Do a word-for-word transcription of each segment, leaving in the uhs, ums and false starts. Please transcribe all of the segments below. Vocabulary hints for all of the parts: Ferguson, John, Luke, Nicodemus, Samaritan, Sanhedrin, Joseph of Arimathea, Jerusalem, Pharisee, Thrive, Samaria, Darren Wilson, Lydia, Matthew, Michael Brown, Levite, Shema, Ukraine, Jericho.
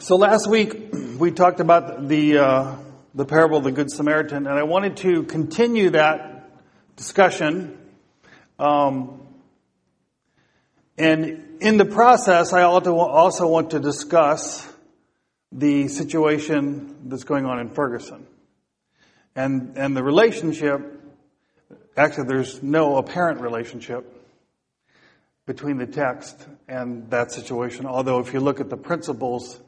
So last week, we talked about the uh, the parable of the Good Samaritan, and I wanted to continue that discussion. Um, and in the process, I also want to discuss the situation that's going on in Ferguson. And and the relationship, actually there's no apparent relationship between the text and that situation. Although if you look at the principles,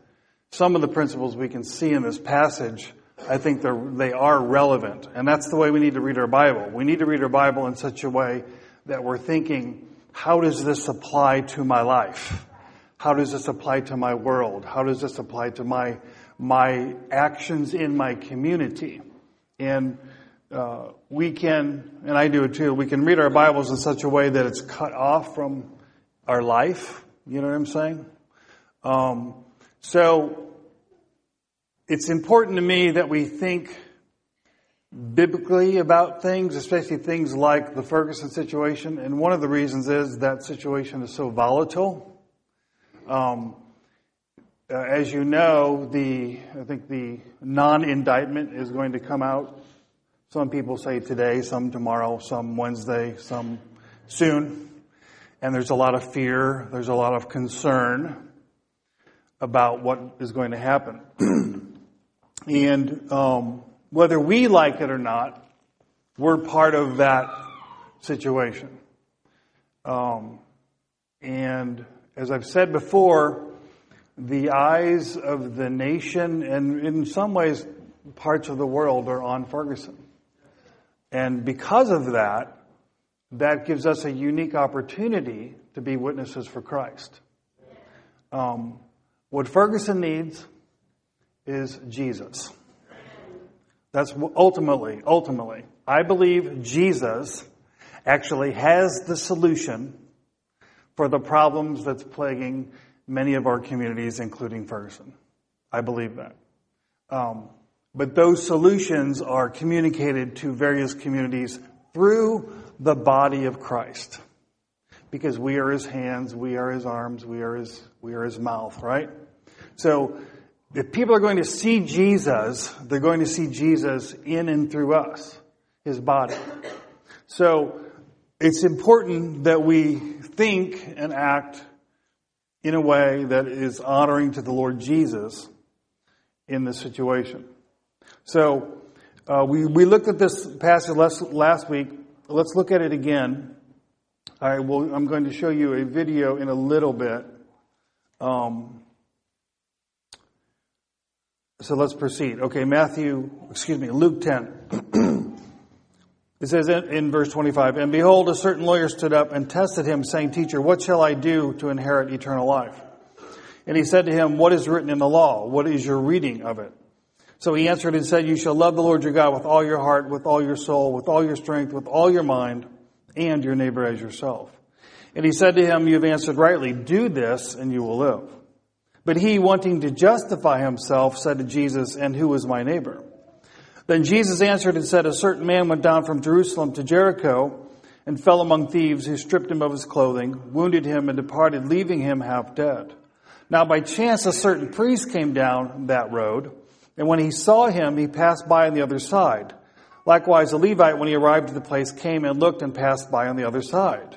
some of the principles we can see in this passage, I think they're, they are relevant. And that's the way we need to read our Bible. We need to read our Bible in such a way that we're thinking, how does this apply to my life? How does this apply to my world? How does this apply to my my actions in my community? And uh, we can, and I do it too, we can read our Bibles in such a way that it's cut off from our life. You know what I'm saying? Um, so it's important to me that we think biblically about things, especially things like the Ferguson situation. And one of the reasons is that situation is so volatile. Um, uh, as you know, the I think the non-indictment is going to come out. Some people say today, some tomorrow, some Wednesday, some soon. And there's a lot of fear. There's a lot of concern about what is going to happen. and um, whether we like it or not, we're part of that situation. Um, and... As I've said before, the eyes of the nation and in some ways parts of the world are on Ferguson. And because of that, that gives us a unique opportunity to be witnesses for Christ. Um, what Ferguson needs is Jesus. That's ultimately, ultimately, I believe Jesus actually has the solution for the problems that's plaguing many of our communities, including Ferguson. I believe that. Um, but those solutions are communicated to various communities through the body of Christ. Because we are his hands, we are his arms, we are his, we are his mouth, right? So if people are going to see Jesus, they're going to see Jesus in and through us, his body. So it's important that we think and act in a way that is honoring to the Lord Jesus in this situation. So uh, we, we looked at this passage last, last week. Let's look at it again. I will, I'm going to show you a video in a little bit. Um, so let's proceed. Okay, Matthew, excuse me, Luke ten. It says in verse twenty-five, "And behold, a certain lawyer stood up and tested him, saying, 'Teacher, what shall I do to inherit eternal life?' And he said to him, 'What is written in the law? What is your reading of it?' So he answered and said, 'You shall love the Lord your God with all your heart, with all your soul, with all your strength, with all your mind, and your neighbor as yourself.' And he said to him, 'You have answered rightly. Do this, and you will live.' But he, wanting to justify himself, said to Jesus, 'And who is my neighbor?' Then Jesus answered and said, 'A certain man went down from Jerusalem to Jericho and fell among thieves, who stripped him of his clothing, wounded him, and departed, leaving him half dead. Now by chance a certain priest came down that road, and when he saw him, he passed by on the other side. Likewise a Levite, when he arrived at the place, came and looked and passed by on the other side.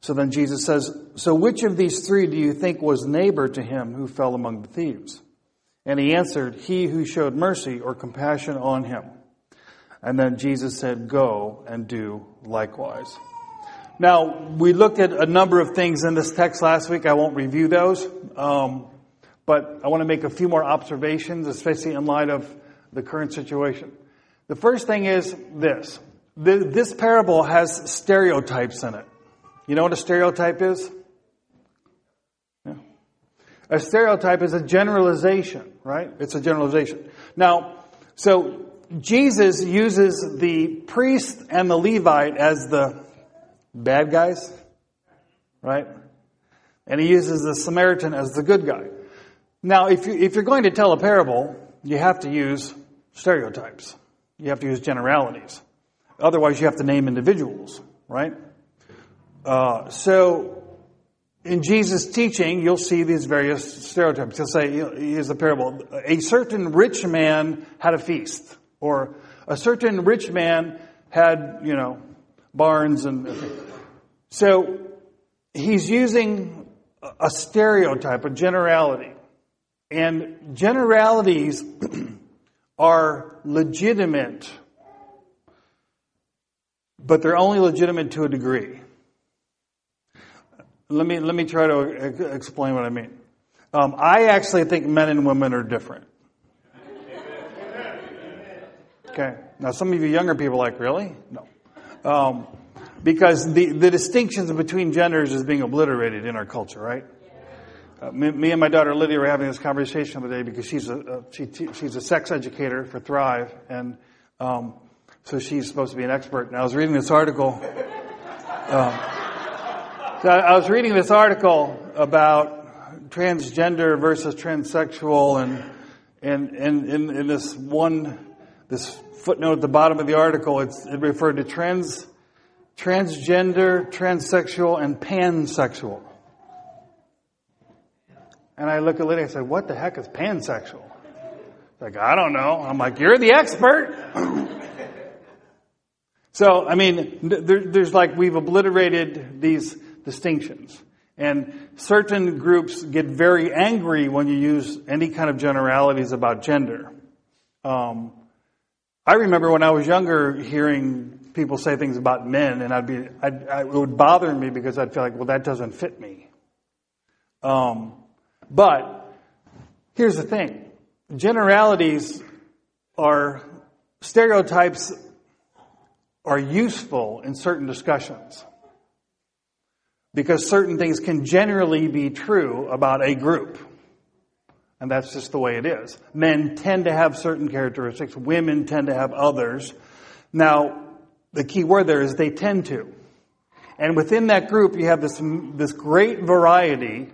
So then Jesus says, 'So which of these three do you think was neighbor to him who fell among the thieves?' And he answered, 'He who showed mercy or compassion on him.' And then Jesus said, 'Go and do likewise.'" Now, we looked at a number of things in this text last week. I won't review those. Um, but I want to make a few more observations, especially in light of the current situation. The first thing is this. The, this parable has stereotypes in it. You know what a stereotype is? Yeah. A stereotype is a generalization, right? It's a generalization. Now, so... Jesus uses the priest and the Levite as the bad guys, right? And he uses the Samaritan as the good guy. Now, if you, if you're going to tell a parable, you have to use stereotypes. You have to use generalities. Otherwise, you have to name individuals, right? Uh, so, in Jesus' teaching, you'll see these various stereotypes. He'll say, here's a parable. A certain rich man had a feast. Or a certain rich man had, you know, barns and... So, he's using a stereotype, a generality. And generalities are legitimate, but they're only legitimate to a degree. Let me let me try to explain what I mean. Um, I actually think men and women are different. Okay. Now, some of you younger people are like, really? No. Um, because the, the distinctions between genders is being obliterated in our culture, right? Uh, me, me and my daughter Lydia were having this conversation today because she's a, a she, she's a sex educator for Thrive, and um, so she's supposed to be an expert. And I was reading this article. Uh, so I, I was reading this article about transgender versus transsexual, and and and in, in this one this footnote at the bottom of the article, it's, it referred to trans transgender, transsexual, and pansexual. And I look at Lydia and I said, what the heck is pansexual? Like, I don't know. I'm like, you're the expert. So, I mean, there, there's like, we've obliterated these distinctions. And certain groups get very angry when you use any kind of generalities about gender. Um, I remember when I was younger hearing people say things about men, and I'd be, I'd, I, it would bother me because I'd feel like, well, that doesn't fit me. Um, But here's the thing. Generalities are, stereotypes are useful in certain discussions because certain things can generally be true about a group. And that's just the way it is. Men tend to have certain characteristics. Women tend to have others. Now, the key word there is they tend to. And within that group, you have this, this great variety.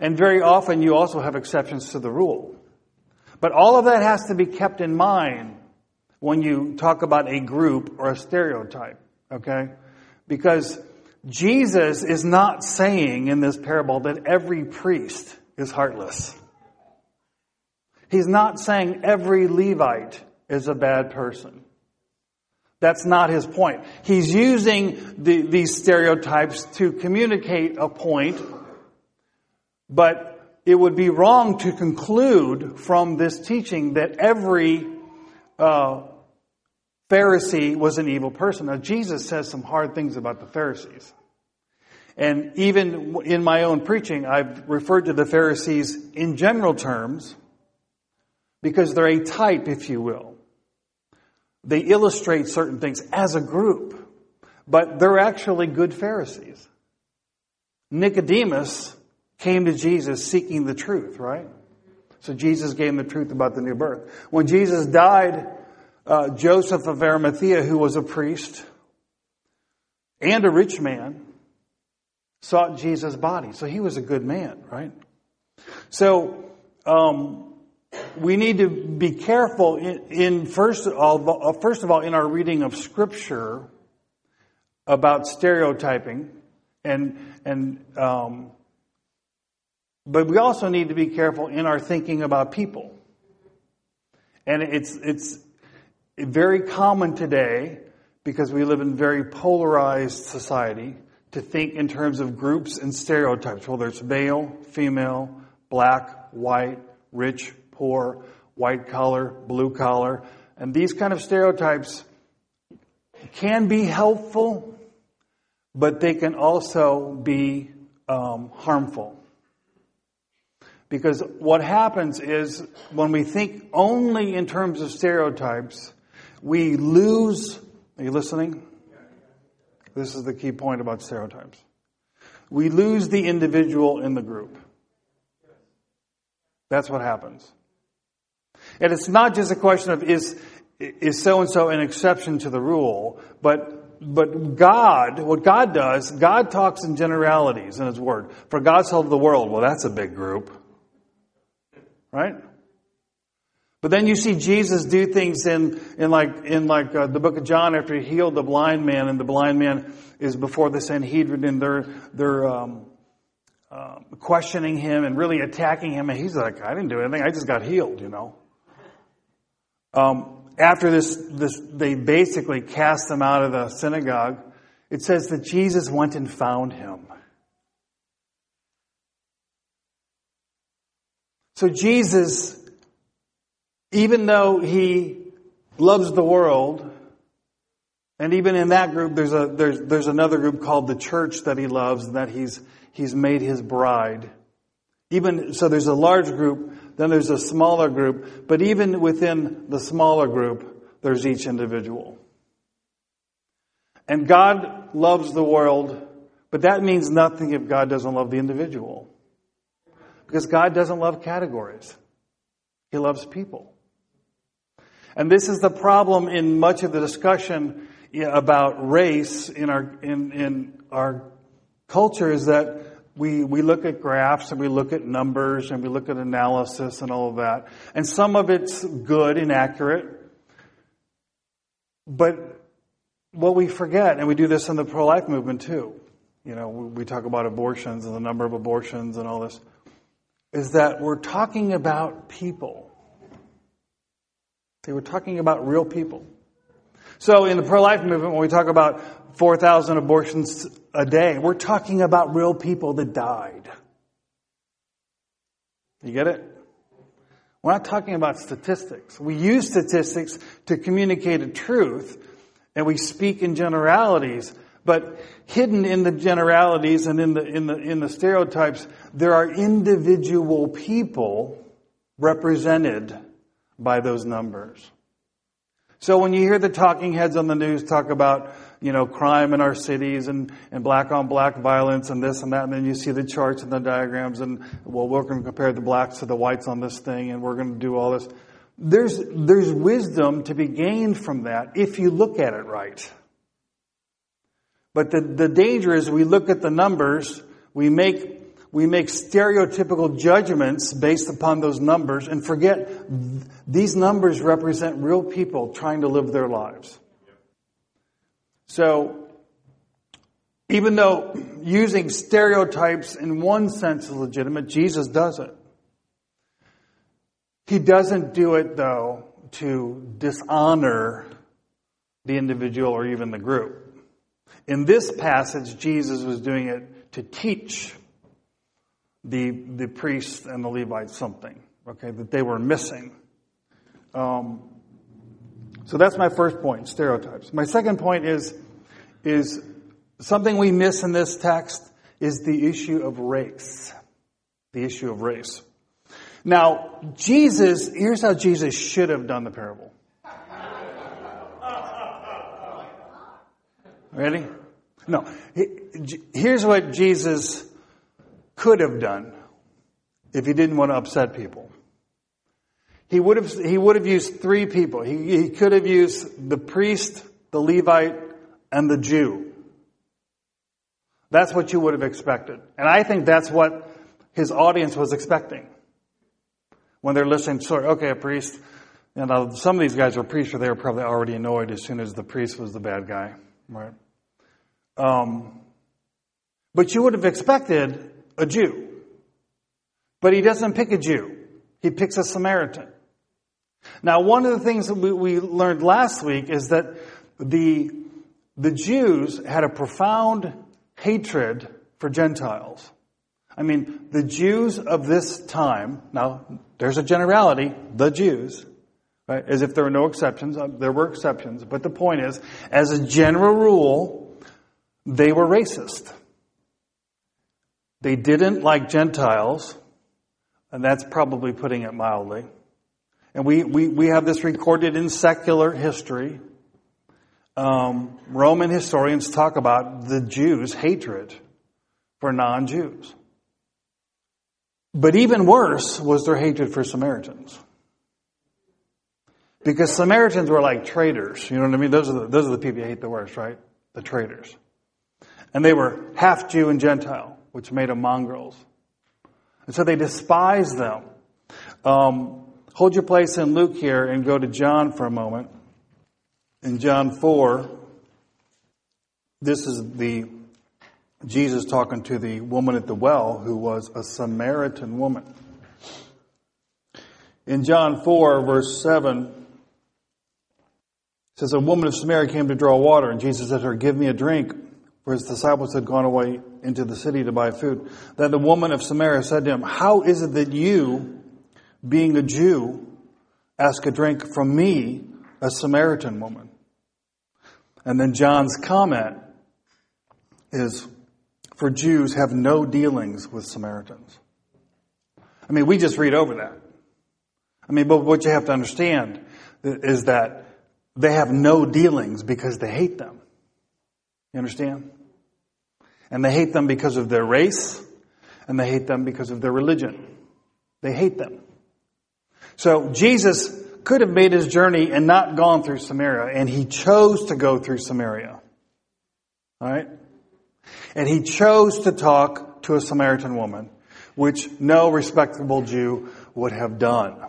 And very often you also have exceptions to the rule. But all of that has to be kept in mind when you talk about a group or a stereotype, okay? Because Jesus is not saying in this parable that every priest is heartless. He's not saying every Levite is a bad person. That's not his point. He's using the, these stereotypes to communicate a point. But it would be wrong to conclude from this teaching that every uh, Pharisee was an evil person. Now, Jesus says some hard things about the Pharisees. And even in my own preaching, I've referred to the Pharisees in general terms because they're a type, if you will. They illustrate certain things as a group, but they're actually good Pharisees. Nicodemus came to Jesus seeking the truth, right? So Jesus gave him the truth about the new birth. When Jesus died, uh, Joseph of Arimathea, who was a priest and a rich man, sought Jesus' body. So he was a good man, right? So um, we need to be careful in, in first of all, first of all, in our reading of Scripture about stereotyping and and. Um, But we also need to be careful in our thinking about people. And it's it's very common today, because we live in a very polarized society, to think in terms of groups and stereotypes, whether it's male, female, black, white, rich, poor, white collar, blue collar. And these kind of stereotypes can be helpful, but they can also be um, harmful. Because what happens is when we think only in terms of stereotypes, we lose... Are you listening? This is the key point about stereotypes. We lose the individual in the group. That's what happens. And it's not just a question of is is so-and-so an exception to the rule, but But God, what God does, God talks in generalities in His Word. For God so loved the world. Well, that's a big group. Right? But then you see Jesus do things in, in like, in like uh, the book of John after He healed the blind man. And the blind man is before the Sanhedrin and they're, they're um, uh, questioning Him and really attacking Him. And He's like, I didn't do anything. I just got healed, you know. Um. After this, this, they basically cast him out of the synagogue. It says that Jesus went and found him. So Jesus, even though he loves the world, and even in that group, there's a there's there's another group called the church that he loves, and that he's he's made his bride. Even so, there's a large group. Then there's a smaller group. But even within the smaller group, there's each individual. And God loves the world, but that means nothing if God doesn't love the individual. Because God doesn't love categories. He loves people. And this is the problem in much of the discussion about race in our in, in our culture is that We we look at graphs and we look at numbers and we look at analysis and all of that. And some of it's good and accurate. But what we forget, and we do this in the pro-life movement too, you know, we talk about abortions and the number of abortions and all this, is that we're talking about people. They were talking about real people. So in the pro-life movement, when we talk about four thousand abortions a day, we're talking about real people that died. You get it? We're not talking about statistics. We use statistics to communicate a truth, and we speak in generalities. But hidden in the generalities and in the in the in the stereotypes, there are individual people represented by those numbers. So when you hear the talking heads on the news talk about, you know, crime in our cities and, and black on black violence and this and that, and then you see the charts and the diagrams and, well, we're going to compare the blacks to the whites on this thing and we're going to do all this. There's, there's wisdom to be gained from that if you look at it right. But the, the danger is we look at the numbers, we make, we make stereotypical judgments based upon those numbers and forget th- these numbers represent real people trying to live their lives. So, even though using stereotypes in one sense is legitimate, Jesus doesn't. He doesn't do it, though, to dishonor the individual or even the group. In this passage, Jesus was doing it to teach the the priests and the Levites something, okay, that they were missing. Um, so that's my first point, stereotypes. My second point is is something we miss in this text is the issue of race. The issue of race. Now, Jesus, here's how Jesus should have done the parable. Ready? No. Here's what Jesus could have done if he didn't want to upset people. He would have, he would have used three people. He, he could have used the priest, the Levite, and the Jew. That's what you would have expected. And I think that's what his audience was expecting. When they're listening, sorry, okay, a priest. You know, some of these guys were priests, so they were probably already annoyed as soon as the priest was the bad guy. Right? Um, but you would have expected a Jew. But he doesn't pick a Jew. He picks a Samaritan. Now, one of the things that we, we learned last week is that the, the Jews had a profound hatred for Gentiles. I mean, the Jews of this time, now, there's a generality, the Jews, right? As if there were no exceptions. There were exceptions. But the point is, as a general rule, they were racist. They didn't like Gentiles. And that's probably putting it mildly. And we, we, we have this recorded in secular history. Um, Roman historians talk about the Jews' hatred for non-Jews. But even worse was their hatred for Samaritans. Because Samaritans were like traitors. You know what I mean? Those are the, those are the people you hate the worst, right? The traitors. And they were half Jew and Gentile, which made them mongrels. And so they despised them. Um, hold your place in Luke here and go to John for a moment. In John four, this is the Jesus talking to the woman at the well who was a Samaritan woman. In John four, verse seven, it says, "A woman of Samaria came to draw water, and Jesus said to her, 'Give me a drink,' for his disciples had gone away into the city to buy food. Then the woman of Samaria said to him, 'How is it that you, being a Jew, ask a drink from me, a Samaritan woman?'" And then John's comment is, "For Jews have no dealings with Samaritans." I mean, we just read over that. I mean, but what you have to understand is that they have no dealings because they hate them. You understand? And they hate them because of their race, and they hate them because of their religion. They hate them. So Jesus could have made his journey and not gone through Samaria, and he chose to go through Samaria. All right? And he chose to talk to a Samaritan woman, which no respectable Jew would have done.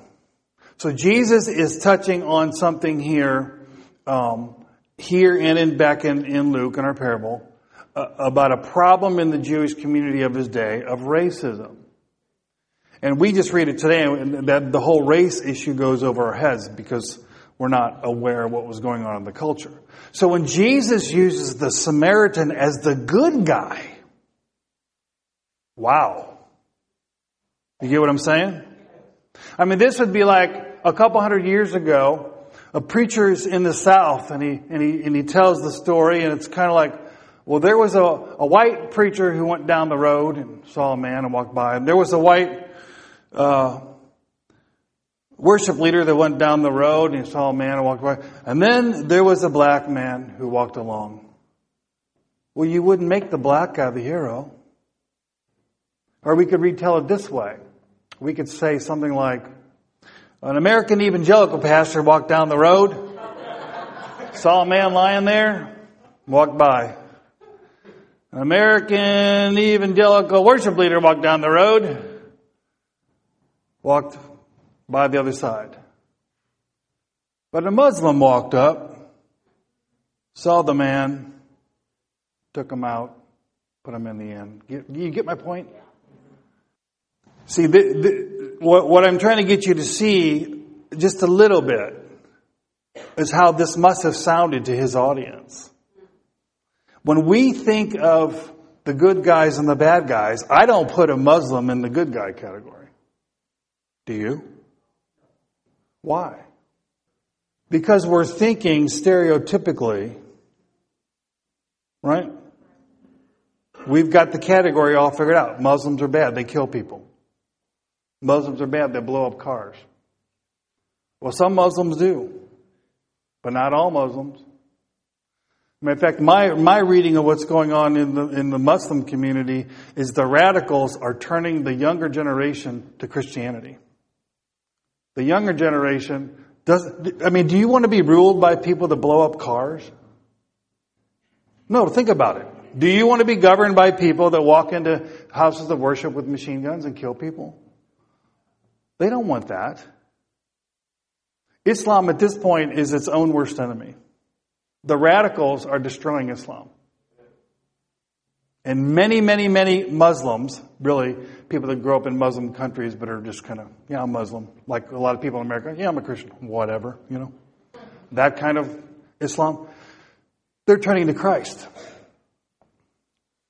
So Jesus is touching on something here, um, here and in, back in, in Luke, in our parable, uh, about a problem in the Jewish community of his day of racism. And we just read it today, and that the whole race issue goes over our heads because we're not aware of what was going on in the culture. So when Jesus uses the Samaritan as the good guy, wow. You get what I'm saying? I mean, this would be like a couple hundred years ago, a preacher's in the South, and he and he and he tells the story, and it's kind of like, well, there was a, a white preacher who went down the road and saw a man and walked by, and there was a white uh, worship leader that went down the road and he saw a man and walked by, and then there was a black man who walked along. Well, you wouldn't make the black guy the hero. Or we could retell it this way. We could say something like, an American evangelical pastor walked down the road, saw a man lying there, walked by. An American evangelical worship leader walked down the road, walked by the other side. But a Muslim walked up, saw the man, took him out, put him in the end. You get my point? See, the, the, what, what I'm trying to get you to see, just a little bit, is how this must have sounded to his audience. When we think of the good guys and the bad guys, I don't put a Muslim in the good guy category. Do you? Why? Because we're thinking stereotypically, right? We've got the category all figured out. Muslims are bad. They kill people. Muslims are bad. They blow up cars. Well, some Muslims do, but not all Muslims. In fact, my my reading of what's going on in the in the Muslim community is the radicals are turning the younger generation to Christianity. The younger generation does. I mean, do you want to be ruled by people that blow up cars? No, think about it. Do you want to be governed by people that walk into houses of worship with machine guns and kill people? They don't want that. Islam at this point is its own worst enemy. The radicals are destroying Islam. And many, many, many Muslims, really, people that grow up in Muslim countries but are just kind of, yeah, I'm Muslim. Like a lot of people in America, yeah, I'm a Christian. Whatever, you know. That kind of Islam. They're turning to Christ.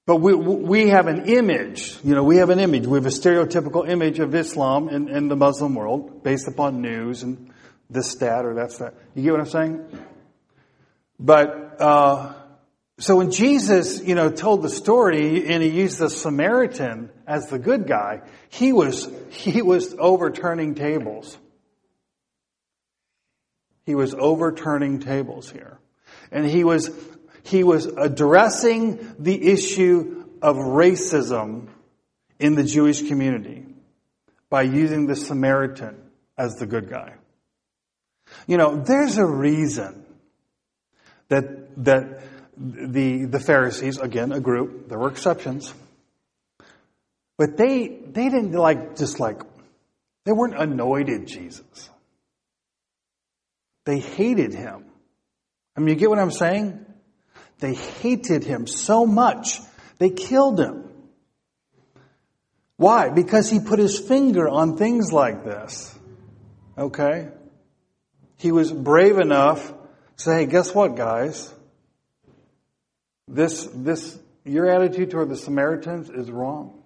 But we we have an image, you know, we have an image. We have a stereotypical image of Islam in, in the Muslim world based upon news and this stat or that stat. You get what I'm saying? But, uh, so when Jesus, you know, told the story and he used the Samaritan as the good guy, he was, he was overturning tables. He was overturning tables here. And he was... He was addressing the issue of racism in the Jewish community by using the Samaritan as the good guy. You know, there's a reason that that the the Pharisees, again, a group, there were exceptions, but they they didn't like just like they weren't annoyed at Jesus. They hated him. I mean, you get what I'm saying? They hated him so much, they killed him. Why? Because he put his finger on things like this. Okay? He was brave enough to say, hey, guess what, guys? This, this, your attitude toward the Samaritans is wrong.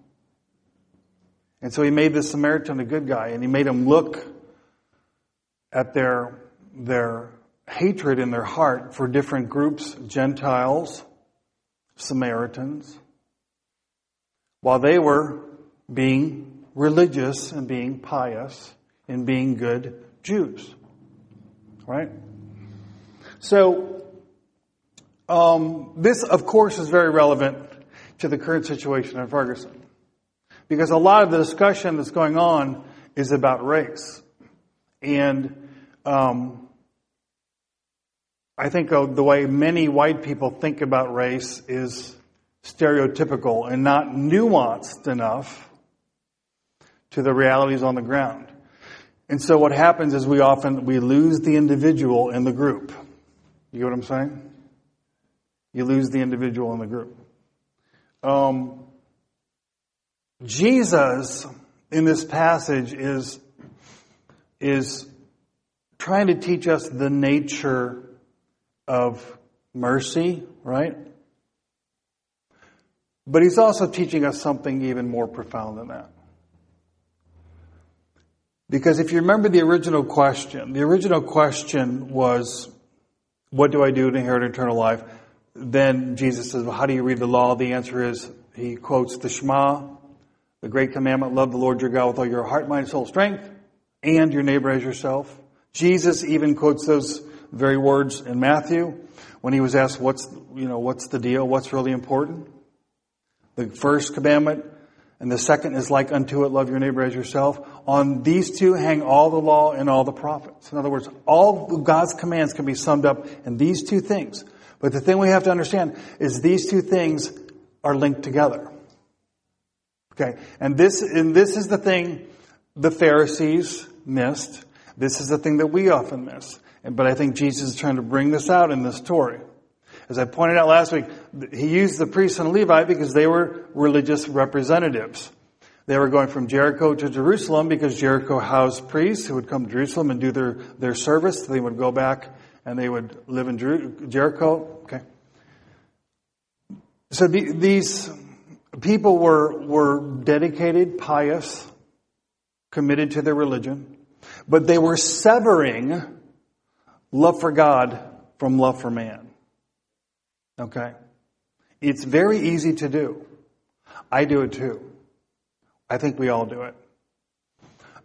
And so he made the Samaritan a good guy, and he made him look at their, their hatred in their heart for different groups, Gentiles, Samaritans, while they were being religious and being pious and being good Jews. Right? So, um, this, of course, is very relevant to the current situation in Ferguson, because a lot of the discussion that's going on is about race. And um, I think the way many white people think about race is stereotypical and not nuanced enough to the realities on the ground. And so what happens is we often, we lose the individual in the group. You get what I'm saying? You lose the individual in the group. Um, Jesus, in this passage, is, is trying to teach us the nature of mercy, right? But he's also teaching us something even more profound than that. Because if you remember the original question, the original question was, what do I do to inherit eternal life? Then Jesus says, well, how do you read the law? The answer is, he quotes the Shema, the great commandment, love the Lord your God with all your heart, mind, soul, strength, and your neighbor as yourself. Jesus even quotes those very words in Matthew when he was asked, what's, you know, what's the deal? What's really important? The first commandment, and the second is like unto it, love your neighbor as yourself. On these two hang all the law and all the prophets. In other words, all of God's commands can be summed up in these two things. But the thing we have to understand is these two things are linked together. Okay, and this and this is the thing the Pharisees missed. This is the thing that we often miss. But I think Jesus is trying to bring this out in this story. As I pointed out last week, he used the priests and Levite because they were religious representatives. They were going from Jericho to Jerusalem because Jericho housed priests who would come to Jerusalem and do their, their service. They would go back and they would live in Jer- Jericho. Okay. So the, these people were, were dedicated, pious, committed to their religion, but they were severing love for God from love for man. Okay? It's very easy to do. I do it too. I think we all do it.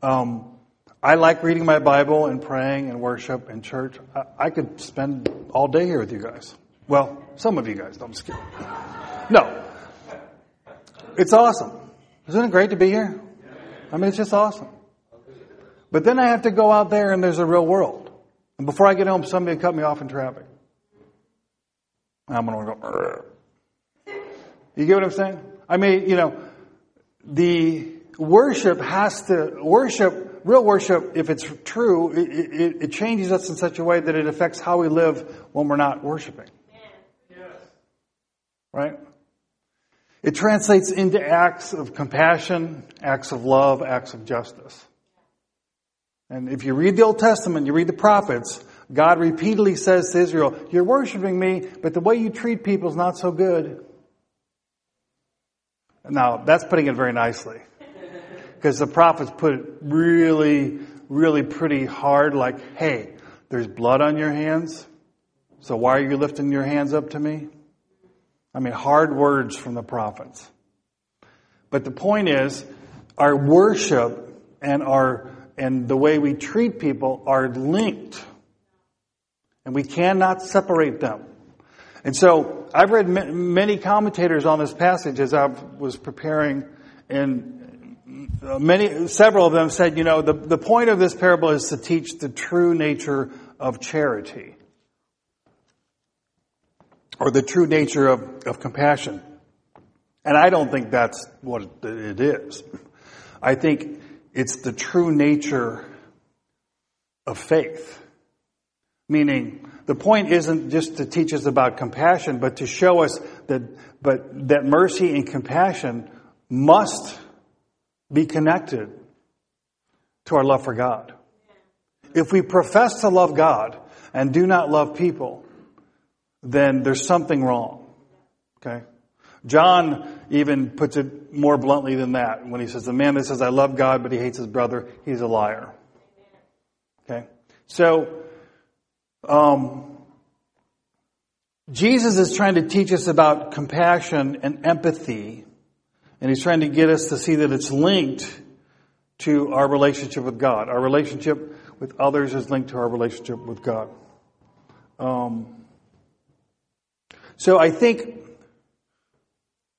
Um, I like reading my Bible and praying and worship and church. I, I could spend all day here with you guys. Well, some of you guys. No, I'm just kidding. No. It's awesome. Isn't it great to be here? I mean, it's just awesome. But then I have to go out there and there's a real world. And before I get home, somebody cut me off in traffic. I'm going to go, Urgh. You get what I'm saying? I mean, you know, the worship has to, worship, real worship, if it's true, it, it, it changes us in such a way that it affects how we live when we're not worshiping. Yeah. Yes. Right? It translates into acts of compassion, acts of love, acts of justice. And if you read the Old Testament, you read the prophets, God repeatedly says to Israel, you're worshiping me, but the way you treat people is not so good. Now, that's putting it very nicely. Because the prophets put it really, really pretty hard, like, hey, there's blood on your hands, so why are you lifting your hands up to me? I mean, hard words from the prophets. But the point is, our worship and our and the way we treat people are linked. And we cannot separate them. And so, I've read many commentators on this passage as I was preparing, and many, several of them said, you know, the, the point of this parable is to teach the true nature of charity, or the true nature of, of compassion. And I don't think that's what it is. I think it's the true nature of faith. Meaning, the point isn't just to teach us about compassion, but to show us that, but that mercy and compassion must be connected to our love for God. If we profess to love God and do not love people, then there's something wrong. Okay? John even puts it more bluntly than that when he says, the man that says, I love God, but he hates his brother, he's a liar. Okay? So, um, Jesus is trying to teach us about compassion and empathy, and he's trying to get us to see that it's linked to our relationship with God. Our relationship with others is linked to our relationship with God. Um, so I think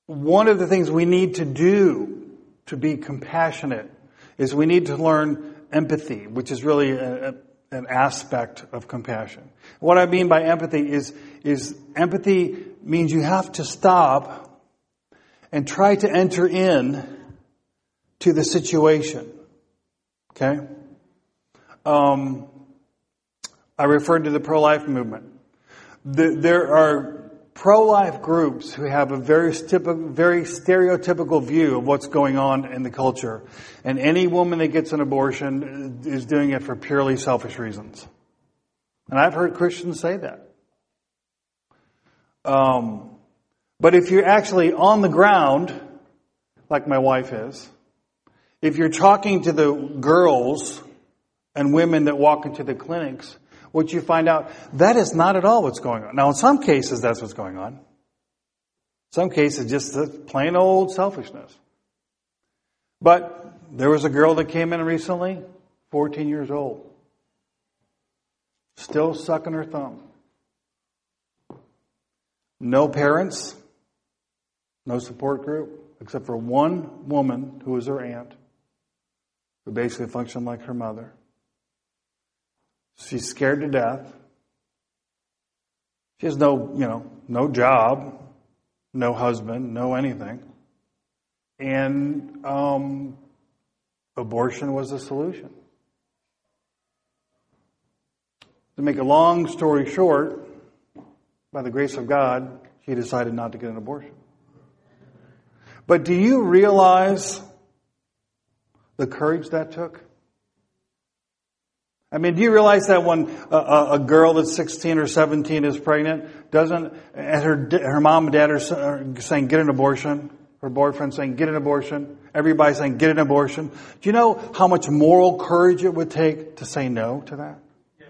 one of the things we need to do to be compassionate is we need to learn empathy, which is really a, a, an aspect of compassion. What I mean by empathy is, is empathy means you have to stop and try to enter in to the situation. Okay? Um, I referred to the pro-life movement. The, there are pro-life groups who have a very typical, very stereotypical view of what's going on in the culture. And any woman that gets an abortion is doing it for purely selfish reasons. And I've heard Christians say that. Um, but if you're actually on the ground, like my wife is, if you're talking to the girls and women that walk into the clinics, what you find out, that is not at all what's going on. Now, in some cases, that's what's going on. In some cases, just plain old selfishness. But there was a girl that came in recently, fourteen years old, still sucking her thumb. No parents, no support group, except for one woman who was her aunt, who basically functioned like her mother. She's scared to death. She has no, you know, no job, no husband, no anything. And um, abortion was the solution. To make a long story short, by the grace of God, she decided not to get an abortion. But do you realize the courage that took? I mean, do you realize that when a, a girl that's sixteen or seventeen is pregnant, doesn't, and her her mom and dad are saying, get an abortion, her boyfriend's saying, get an abortion, everybody's saying, get an abortion. Do you know how much moral courage it would take to say no to that? Yes.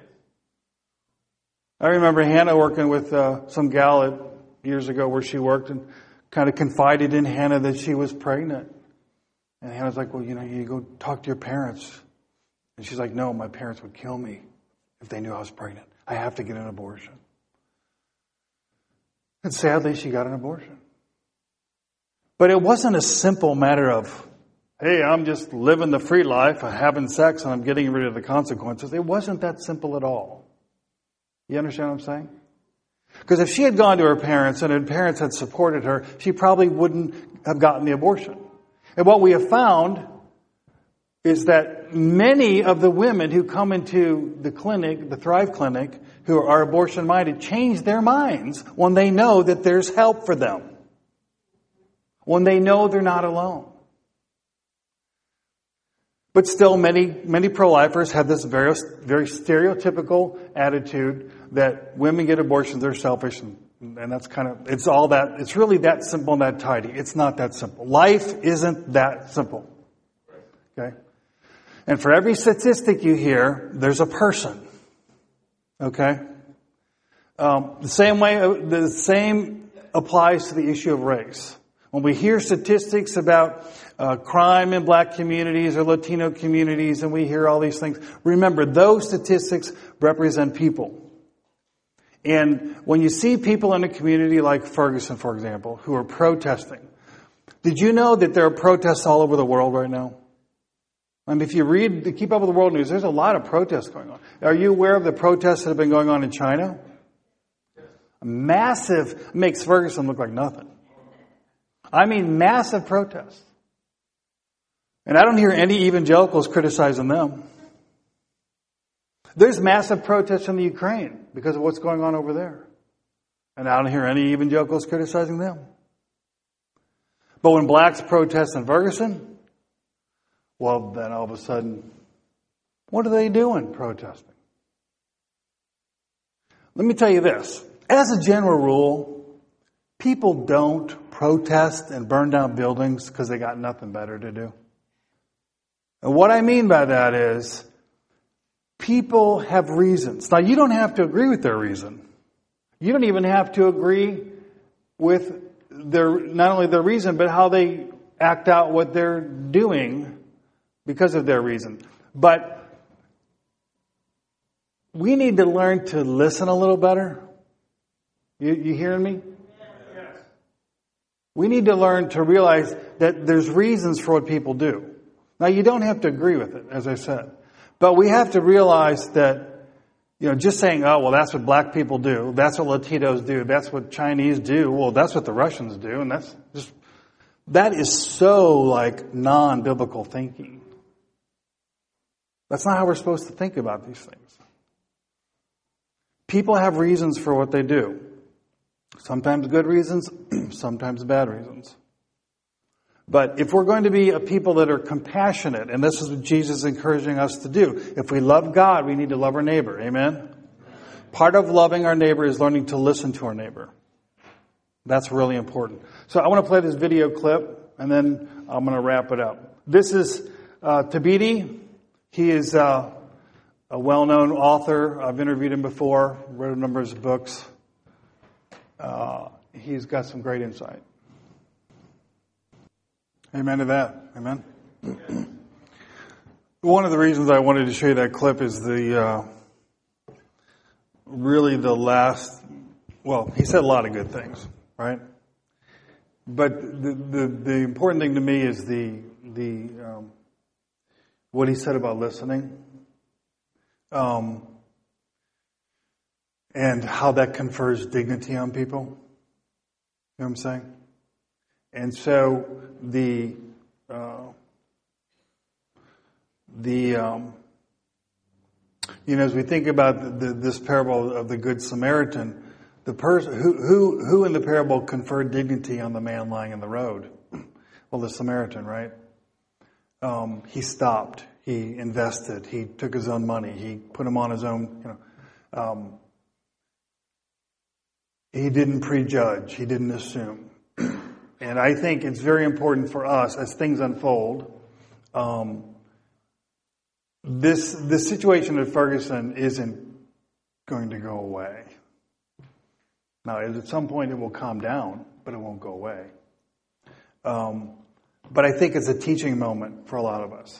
I remember Hannah working with uh, some gal at, years ago where she worked, and kind of confided in Hannah that she was pregnant. And Hannah's like, well, you know, you go talk to your parents. And she's like, no, my parents would kill me if they knew I was pregnant. I have to get an abortion. And sadly, she got an abortion. But it wasn't a simple matter of, hey, I'm just living the free life, I'm having sex, and I'm getting rid of the consequences. It wasn't that simple at all. You understand what I'm saying? Because if she had gone to her parents and her parents had supported her, she probably wouldn't have gotten the abortion. And what we have found is that many of the women who come into the clinic, the Thrive clinic, who are abortion-minded, change their minds when they know that there's help for them, when they know they're not alone. But still, many many pro-lifers have this very, very stereotypical attitude that women get abortions, they're selfish, and, and that's kind of, it's all that, it's really that simple and that tidy. It's not that simple. Life isn't that simple. Okay? And for every statistic you hear, there's a person. Okay? Um, the same way, the same applies to the issue of race. When we hear statistics about uh, crime in black communities or Latino communities, and we hear all these things, remember, those statistics represent people. And when you see people in a community like Ferguson, for example, who are protesting, Did you know that there are protests all over the world right now? I mean, if you read, keep up with the world news, there's a lot of protests going on. Are you aware of the protests that have been going on in China? Massive, makes Ferguson look like nothing. I mean, massive protests. And I don't hear any evangelicals criticizing them. There's massive protests in the Ukraine because of what's going on over there. And I don't hear any evangelicals criticizing them. But when blacks protest in Ferguson, well, then all of a sudden, what are they doing protesting? Let me tell you this. As a general rule, people don't protest and burn down buildings because they got nothing better to do. And what I mean by that is, people have reasons. Now, you don't have to agree with their reason. You don't even have to agree with their, not only their reason, but how they act out what they're doing because of their reason. But we need to learn to listen a little better. You, you hearing me? Yes. We need to learn to realize that there's reasons for what people do. Now, you don't have to agree with it, as I said. But we have to realize that, you know, just saying, oh, well, that's what black people do. That's what Latinos do. That's what Chinese do. Well, that's what the Russians do. And that's just, that is so like non-biblical thinking. That's not how we're supposed to think about these things. People have reasons for what they do. Sometimes good reasons, sometimes bad reasons. But if we're going to be a people that are compassionate, and this is what Jesus is encouraging us to do, if we love God, we need to love our neighbor. Amen? Part of loving our neighbor is learning to listen to our neighbor. That's really important. So I want to play this video clip, and then I'm going to wrap it up. This is uh, Tabitha. He is uh, a well-known author. I've interviewed him before, wrote a number of books. Uh, he's got some great insight. Amen to that. Amen. One of the reasons I wanted to show you that clip is the, uh, really the last, well, he said a lot of good things, right? But the, the, the important thing to me is the, the, um, what he said about listening, um, and how that confers dignity on people. You know what I'm saying? And so the uh, the um, you know, as we think about the, the, this parable of the Good Samaritan, the person who who who in the parable conferred dignity on the man lying in the road, well, the Samaritan, right? Um, he stopped, he invested, he took his own money, he put him on his own, you know. Um, he didn't prejudge, he didn't assume. And I think it's very important for us as things unfold. Um, this this situation at Ferguson isn't going to go away. Now, at some point it will calm down, but it won't go away. Um, but I think it's a teaching moment for a lot of us.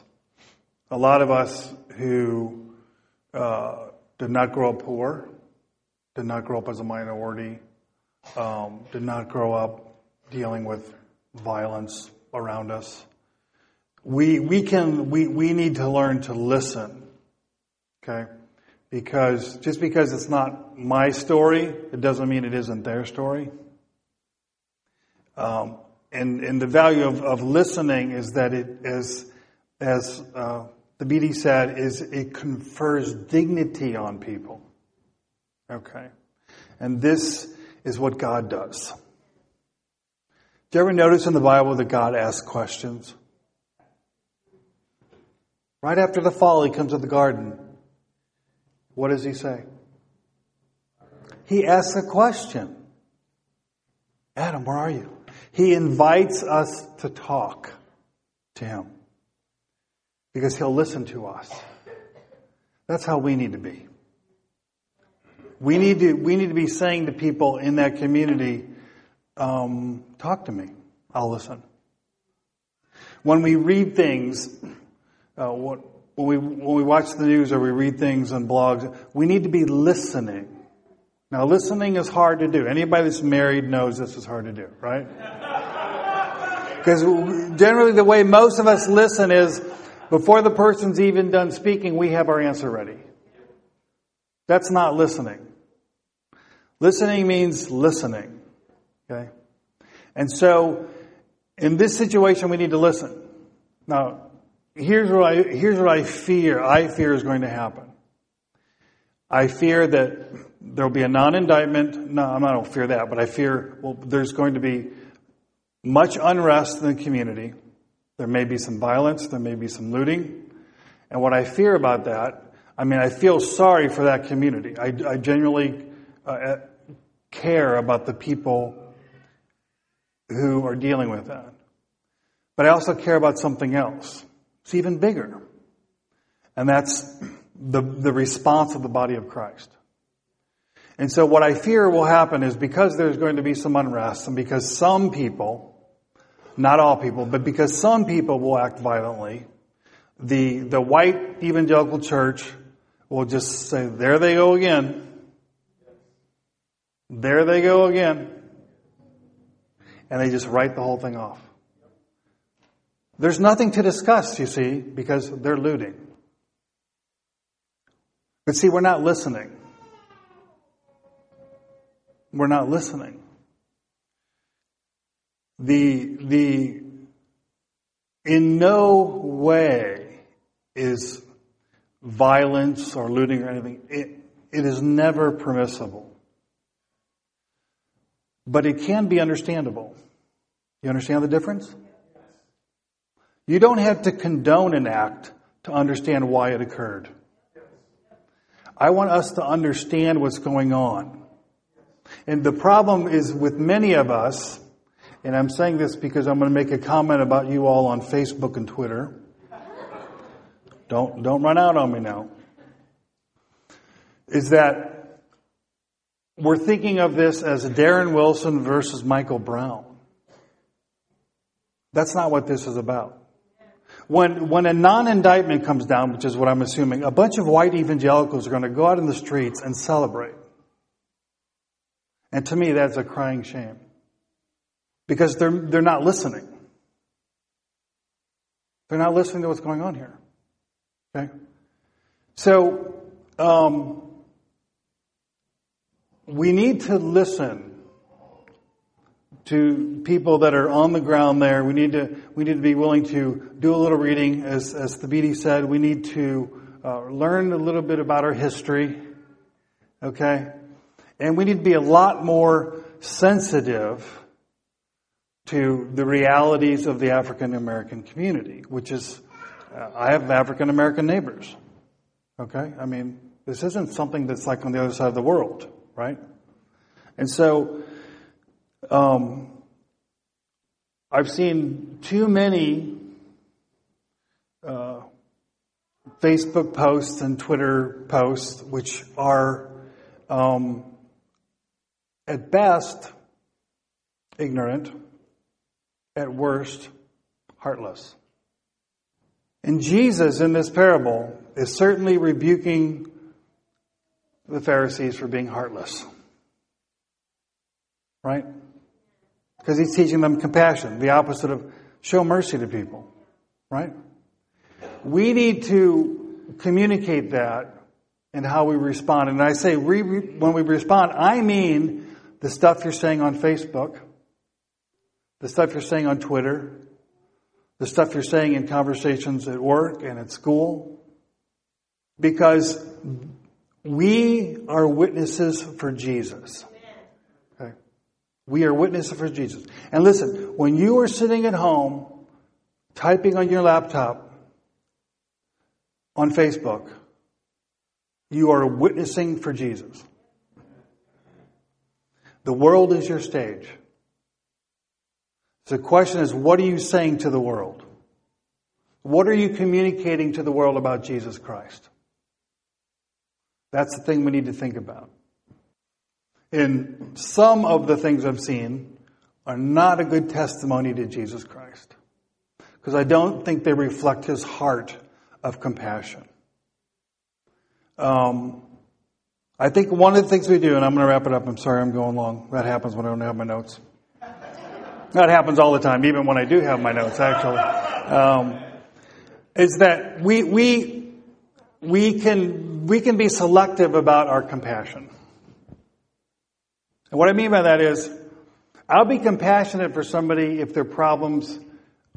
A lot of us who uh, did not grow up poor, did not grow up as a minority, um, did not grow up dealing with violence around us. We we can we, we need to learn to listen. Okay? Because just because it's not my story, it doesn't mean it isn't their story. Um, and, and the value of, of listening is that it, as as uh, the B D said, is it confers dignity on people. Okay. And this is what God does. Do you ever notice in the Bible that God asks questions? Right after the fall, he comes to the garden. What does he say? He asks a question. Adam, where are you? He invites us to talk to him. Because he'll listen to us. That's how we need to be. We need to, we need to be saying to people in that community, Um, talk to me. I'll listen. When we read things, uh, what, when we when we watch the news or we read things on blogs, we need to be listening. Now, listening is hard to do. Anybody that's married knows this is hard to do, right? Because generally the way most of us listen is before the person's even done speaking, we have our answer ready. That's not listening. Listening means listening. Okay? And so in this situation, we need to listen. Now, here's what I, here's what I fear. I fear is going to happen. I fear that there'll be a non-indictment. No, I don't fear that, but I fear well, there's going to be much unrest in the community. There may be some violence. There may be some looting. And what I fear about that, I mean, I feel sorry for that community. I, I genuinely uh, care about the people who are dealing with that. But I also care about something else. It's even bigger. And that's the, the response of the body of Christ. And so what I fear will happen is because there's going to be some unrest and because some people, not all people, but because some people will act violently, the, the white evangelical church will just say, there they go again. There they go again. And they just write the whole thing off. There's nothing to discuss, you see, because they're looting. But see, we're not listening. We're not listening. The, the, in no way is violence or looting or anything. It, it is never permissible. But it can be understandable. You understand the difference? You don't have to condone an act to understand why it occurred. I want us to understand what's going on. And the problem is with many of us, and I'm saying this because I'm going to make a comment about you all on Facebook and Twitter. Don't, don't run out on me now. Is that we're thinking of this as Darren Wilson versus Michael Brown. That's not what this is about. When when a non-indictment comes down, which is what I'm assuming, a bunch of white evangelicals are going to go out in the streets and celebrate. And to me, that's a crying shame. Because they're they're not listening. They're not listening to what's going on here. Okay? So, um... we need to listen to people that are on the ground there. We need to we need to be willing to do a little reading, as as the B D said. We need to uh, learn a little bit about our history, okay? And we need to be a lot more sensitive to the realities of the African American community, which is uh, I have African American neighbors, okay? I mean, this isn't something that's like on the other side of the world. Right? And so, um, I've seen too many uh, Facebook posts and Twitter posts, which are, um, at best, ignorant, at worst, heartless. And Jesus, in this parable, is certainly rebuking the Pharisees for being heartless. Right? Because he's teaching them compassion, the opposite of show mercy to people. Right? We need to communicate that and how we respond. And I say re- re- when we respond, I mean the stuff you're saying on Facebook, the stuff you're saying on Twitter, the stuff you're saying in conversations at work and at school. Because we are witnesses for Jesus. Okay? We are witnesses for Jesus. And listen, when you are sitting at home, typing on your laptop, on Facebook, you are witnessing for Jesus. The world is your stage. So the question is, what are you saying to the world? What are you communicating to the world about Jesus Christ? That's the thing we need to think about. And some of the things I've seen are not a good testimony to Jesus Christ. Because I don't think they reflect his heart of compassion. Um, I think one of the things we do, and I'm going to wrap it up. I'm sorry I'm going long. That happens when I don't have my notes. That happens all the time, even when I do have my notes, actually. Um, is that we we we can we can be selective about our compassion. And what I mean by that is, I'll be compassionate for somebody if their problems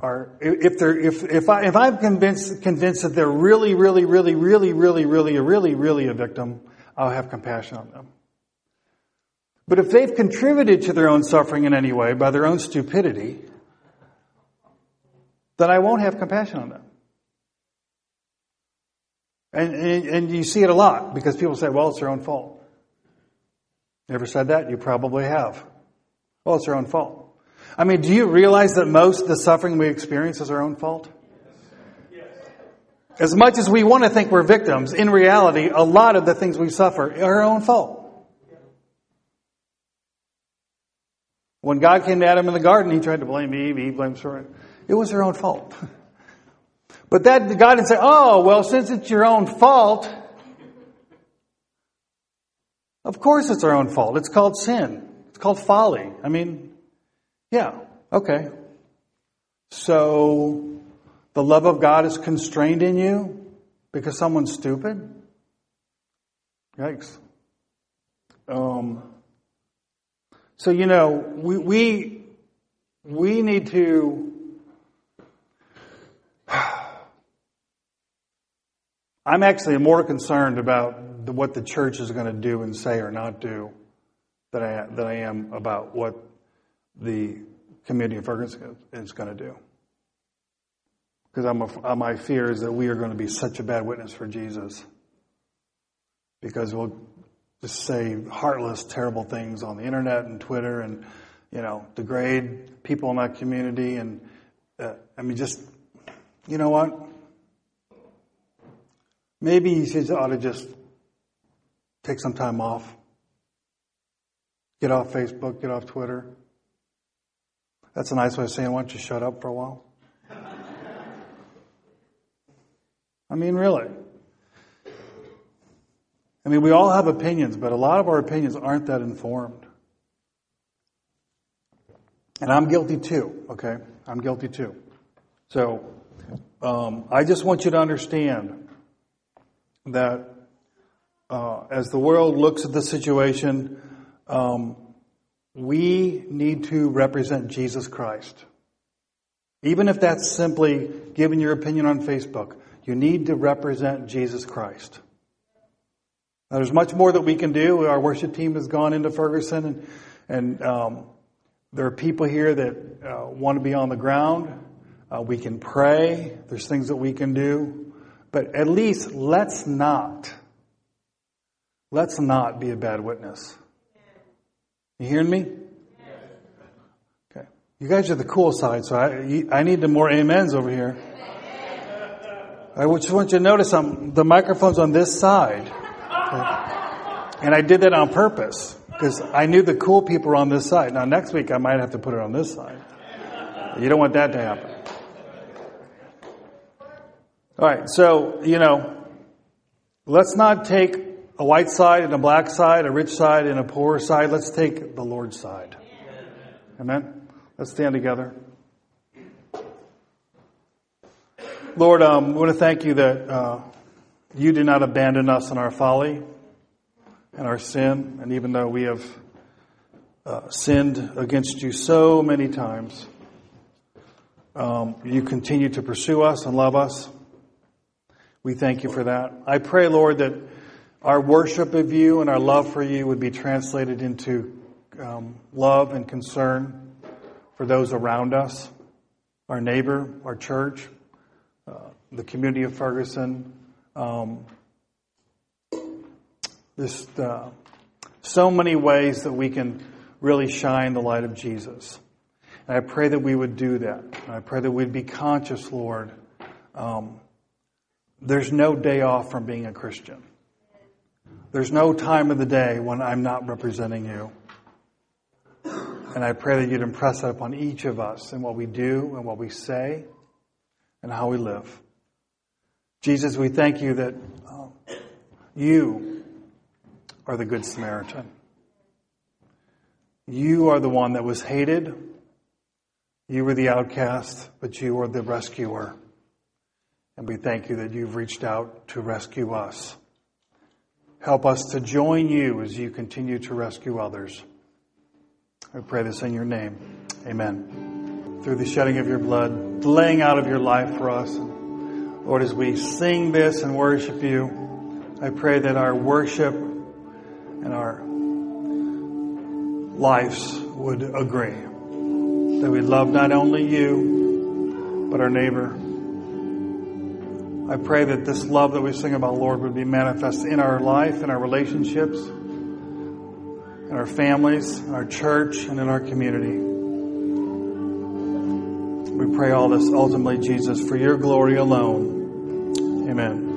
are if they're if if I if I'm convinced convinced that they're really really really really really really really really a victim, I'll have compassion on them. But if they've contributed to their own suffering in any way by their own stupidity, then I won't have compassion on them. And, and, and you see it a lot because people say, well, it's their own fault. Never said that? You probably have. Well, it's their own fault. I mean, do you realize that most of the suffering we experience is our own fault? Yes. As much as we want to think we're victims, in reality, a lot of the things we suffer are our own fault. When God came to Adam in the garden, he tried to blame Eve. Eve blamed Sarah. It was their own fault. But that God didn't say, oh, well, since it's your own fault, of course it's our own fault. It's called sin. It's called folly. I mean, yeah, okay. So the love of God is constrained in you because someone's stupid? Yikes. Um... So, you know, we we we need to... I'm actually more concerned about the, what the church is going to do and say or not do than I, than I am about what the community of Ferguson is going to do. Because I'm a, my fear is that we are going to be such a bad witness for Jesus. Because we'll... just say heartless, terrible things on the internet and Twitter and, you know, degrade people in that community. And, uh, I mean, just, you know what? Maybe you just ought to just take some time off. Get off Facebook, get off Twitter. That's a nice way of saying, why don't you shut up for a while? I mean, really. I mean, we all have opinions, but a lot of our opinions aren't that informed. And I'm guilty too, okay? I'm guilty too. So um, I just want you to understand that uh, as the world looks at the situation, um, we need to represent Jesus Christ. Even if that's simply giving your opinion on Facebook, you need to represent Jesus Christ. Now, there's much more that we can do. Our worship team has gone into Ferguson, and, and um, there are people here that uh, want to be on the ground. Uh, we can pray. There's things that we can do. But at least let's not, let's not be a bad witness. You hearing me? Okay. You guys are the cool side, so I, I need the more amens over here. I just want you to notice I'm, the microphone's on this side. And I did that on purpose because I knew the cool people were on this side. Now, next week, I might have to put it on this side. You don't want that to happen. All right. So, you know, let's not take a white side and a black side, a rich side and a poor side. Let's take the Lord's side. Amen. Let's stand together. Lord, um, I want to thank you that... Uh, You did not abandon us in our folly and our sin. And even though we have uh, sinned against you so many times, um, you continue to pursue us and love us. We thank you for that. I pray, Lord, that our worship of you and our love for you would be translated into um, love and concern for those around us, our neighbor, our church, uh, the community of Ferguson. Um, there's uh, so many ways that we can really shine the light of Jesus. And I pray that we would do that. And I pray that we'd be conscious, Lord. Um, there's no day off from being a Christian. There's no time of the day when I'm not representing you. And I pray that you'd impress that upon each of us in what we do and what we say and how we live. Jesus, we thank you that um, you are the Good Samaritan. You are the one that was hated, You were the outcast, but you are the rescuer. And we thank you that you've reached out to rescue us. Help us to join you as you continue to rescue others. I pray this in your name. Amen. Through the shedding of your blood, the laying out of your life for us, Lord, as we sing this and worship you, I pray that our worship and our lives would agree. That we love not only you, but our neighbor. I pray that this love that we sing about, Lord, would be manifest in our life, in our relationships, in our families, in our church, and in our community. We pray all this ultimately, Jesus, for your glory alone. Amen.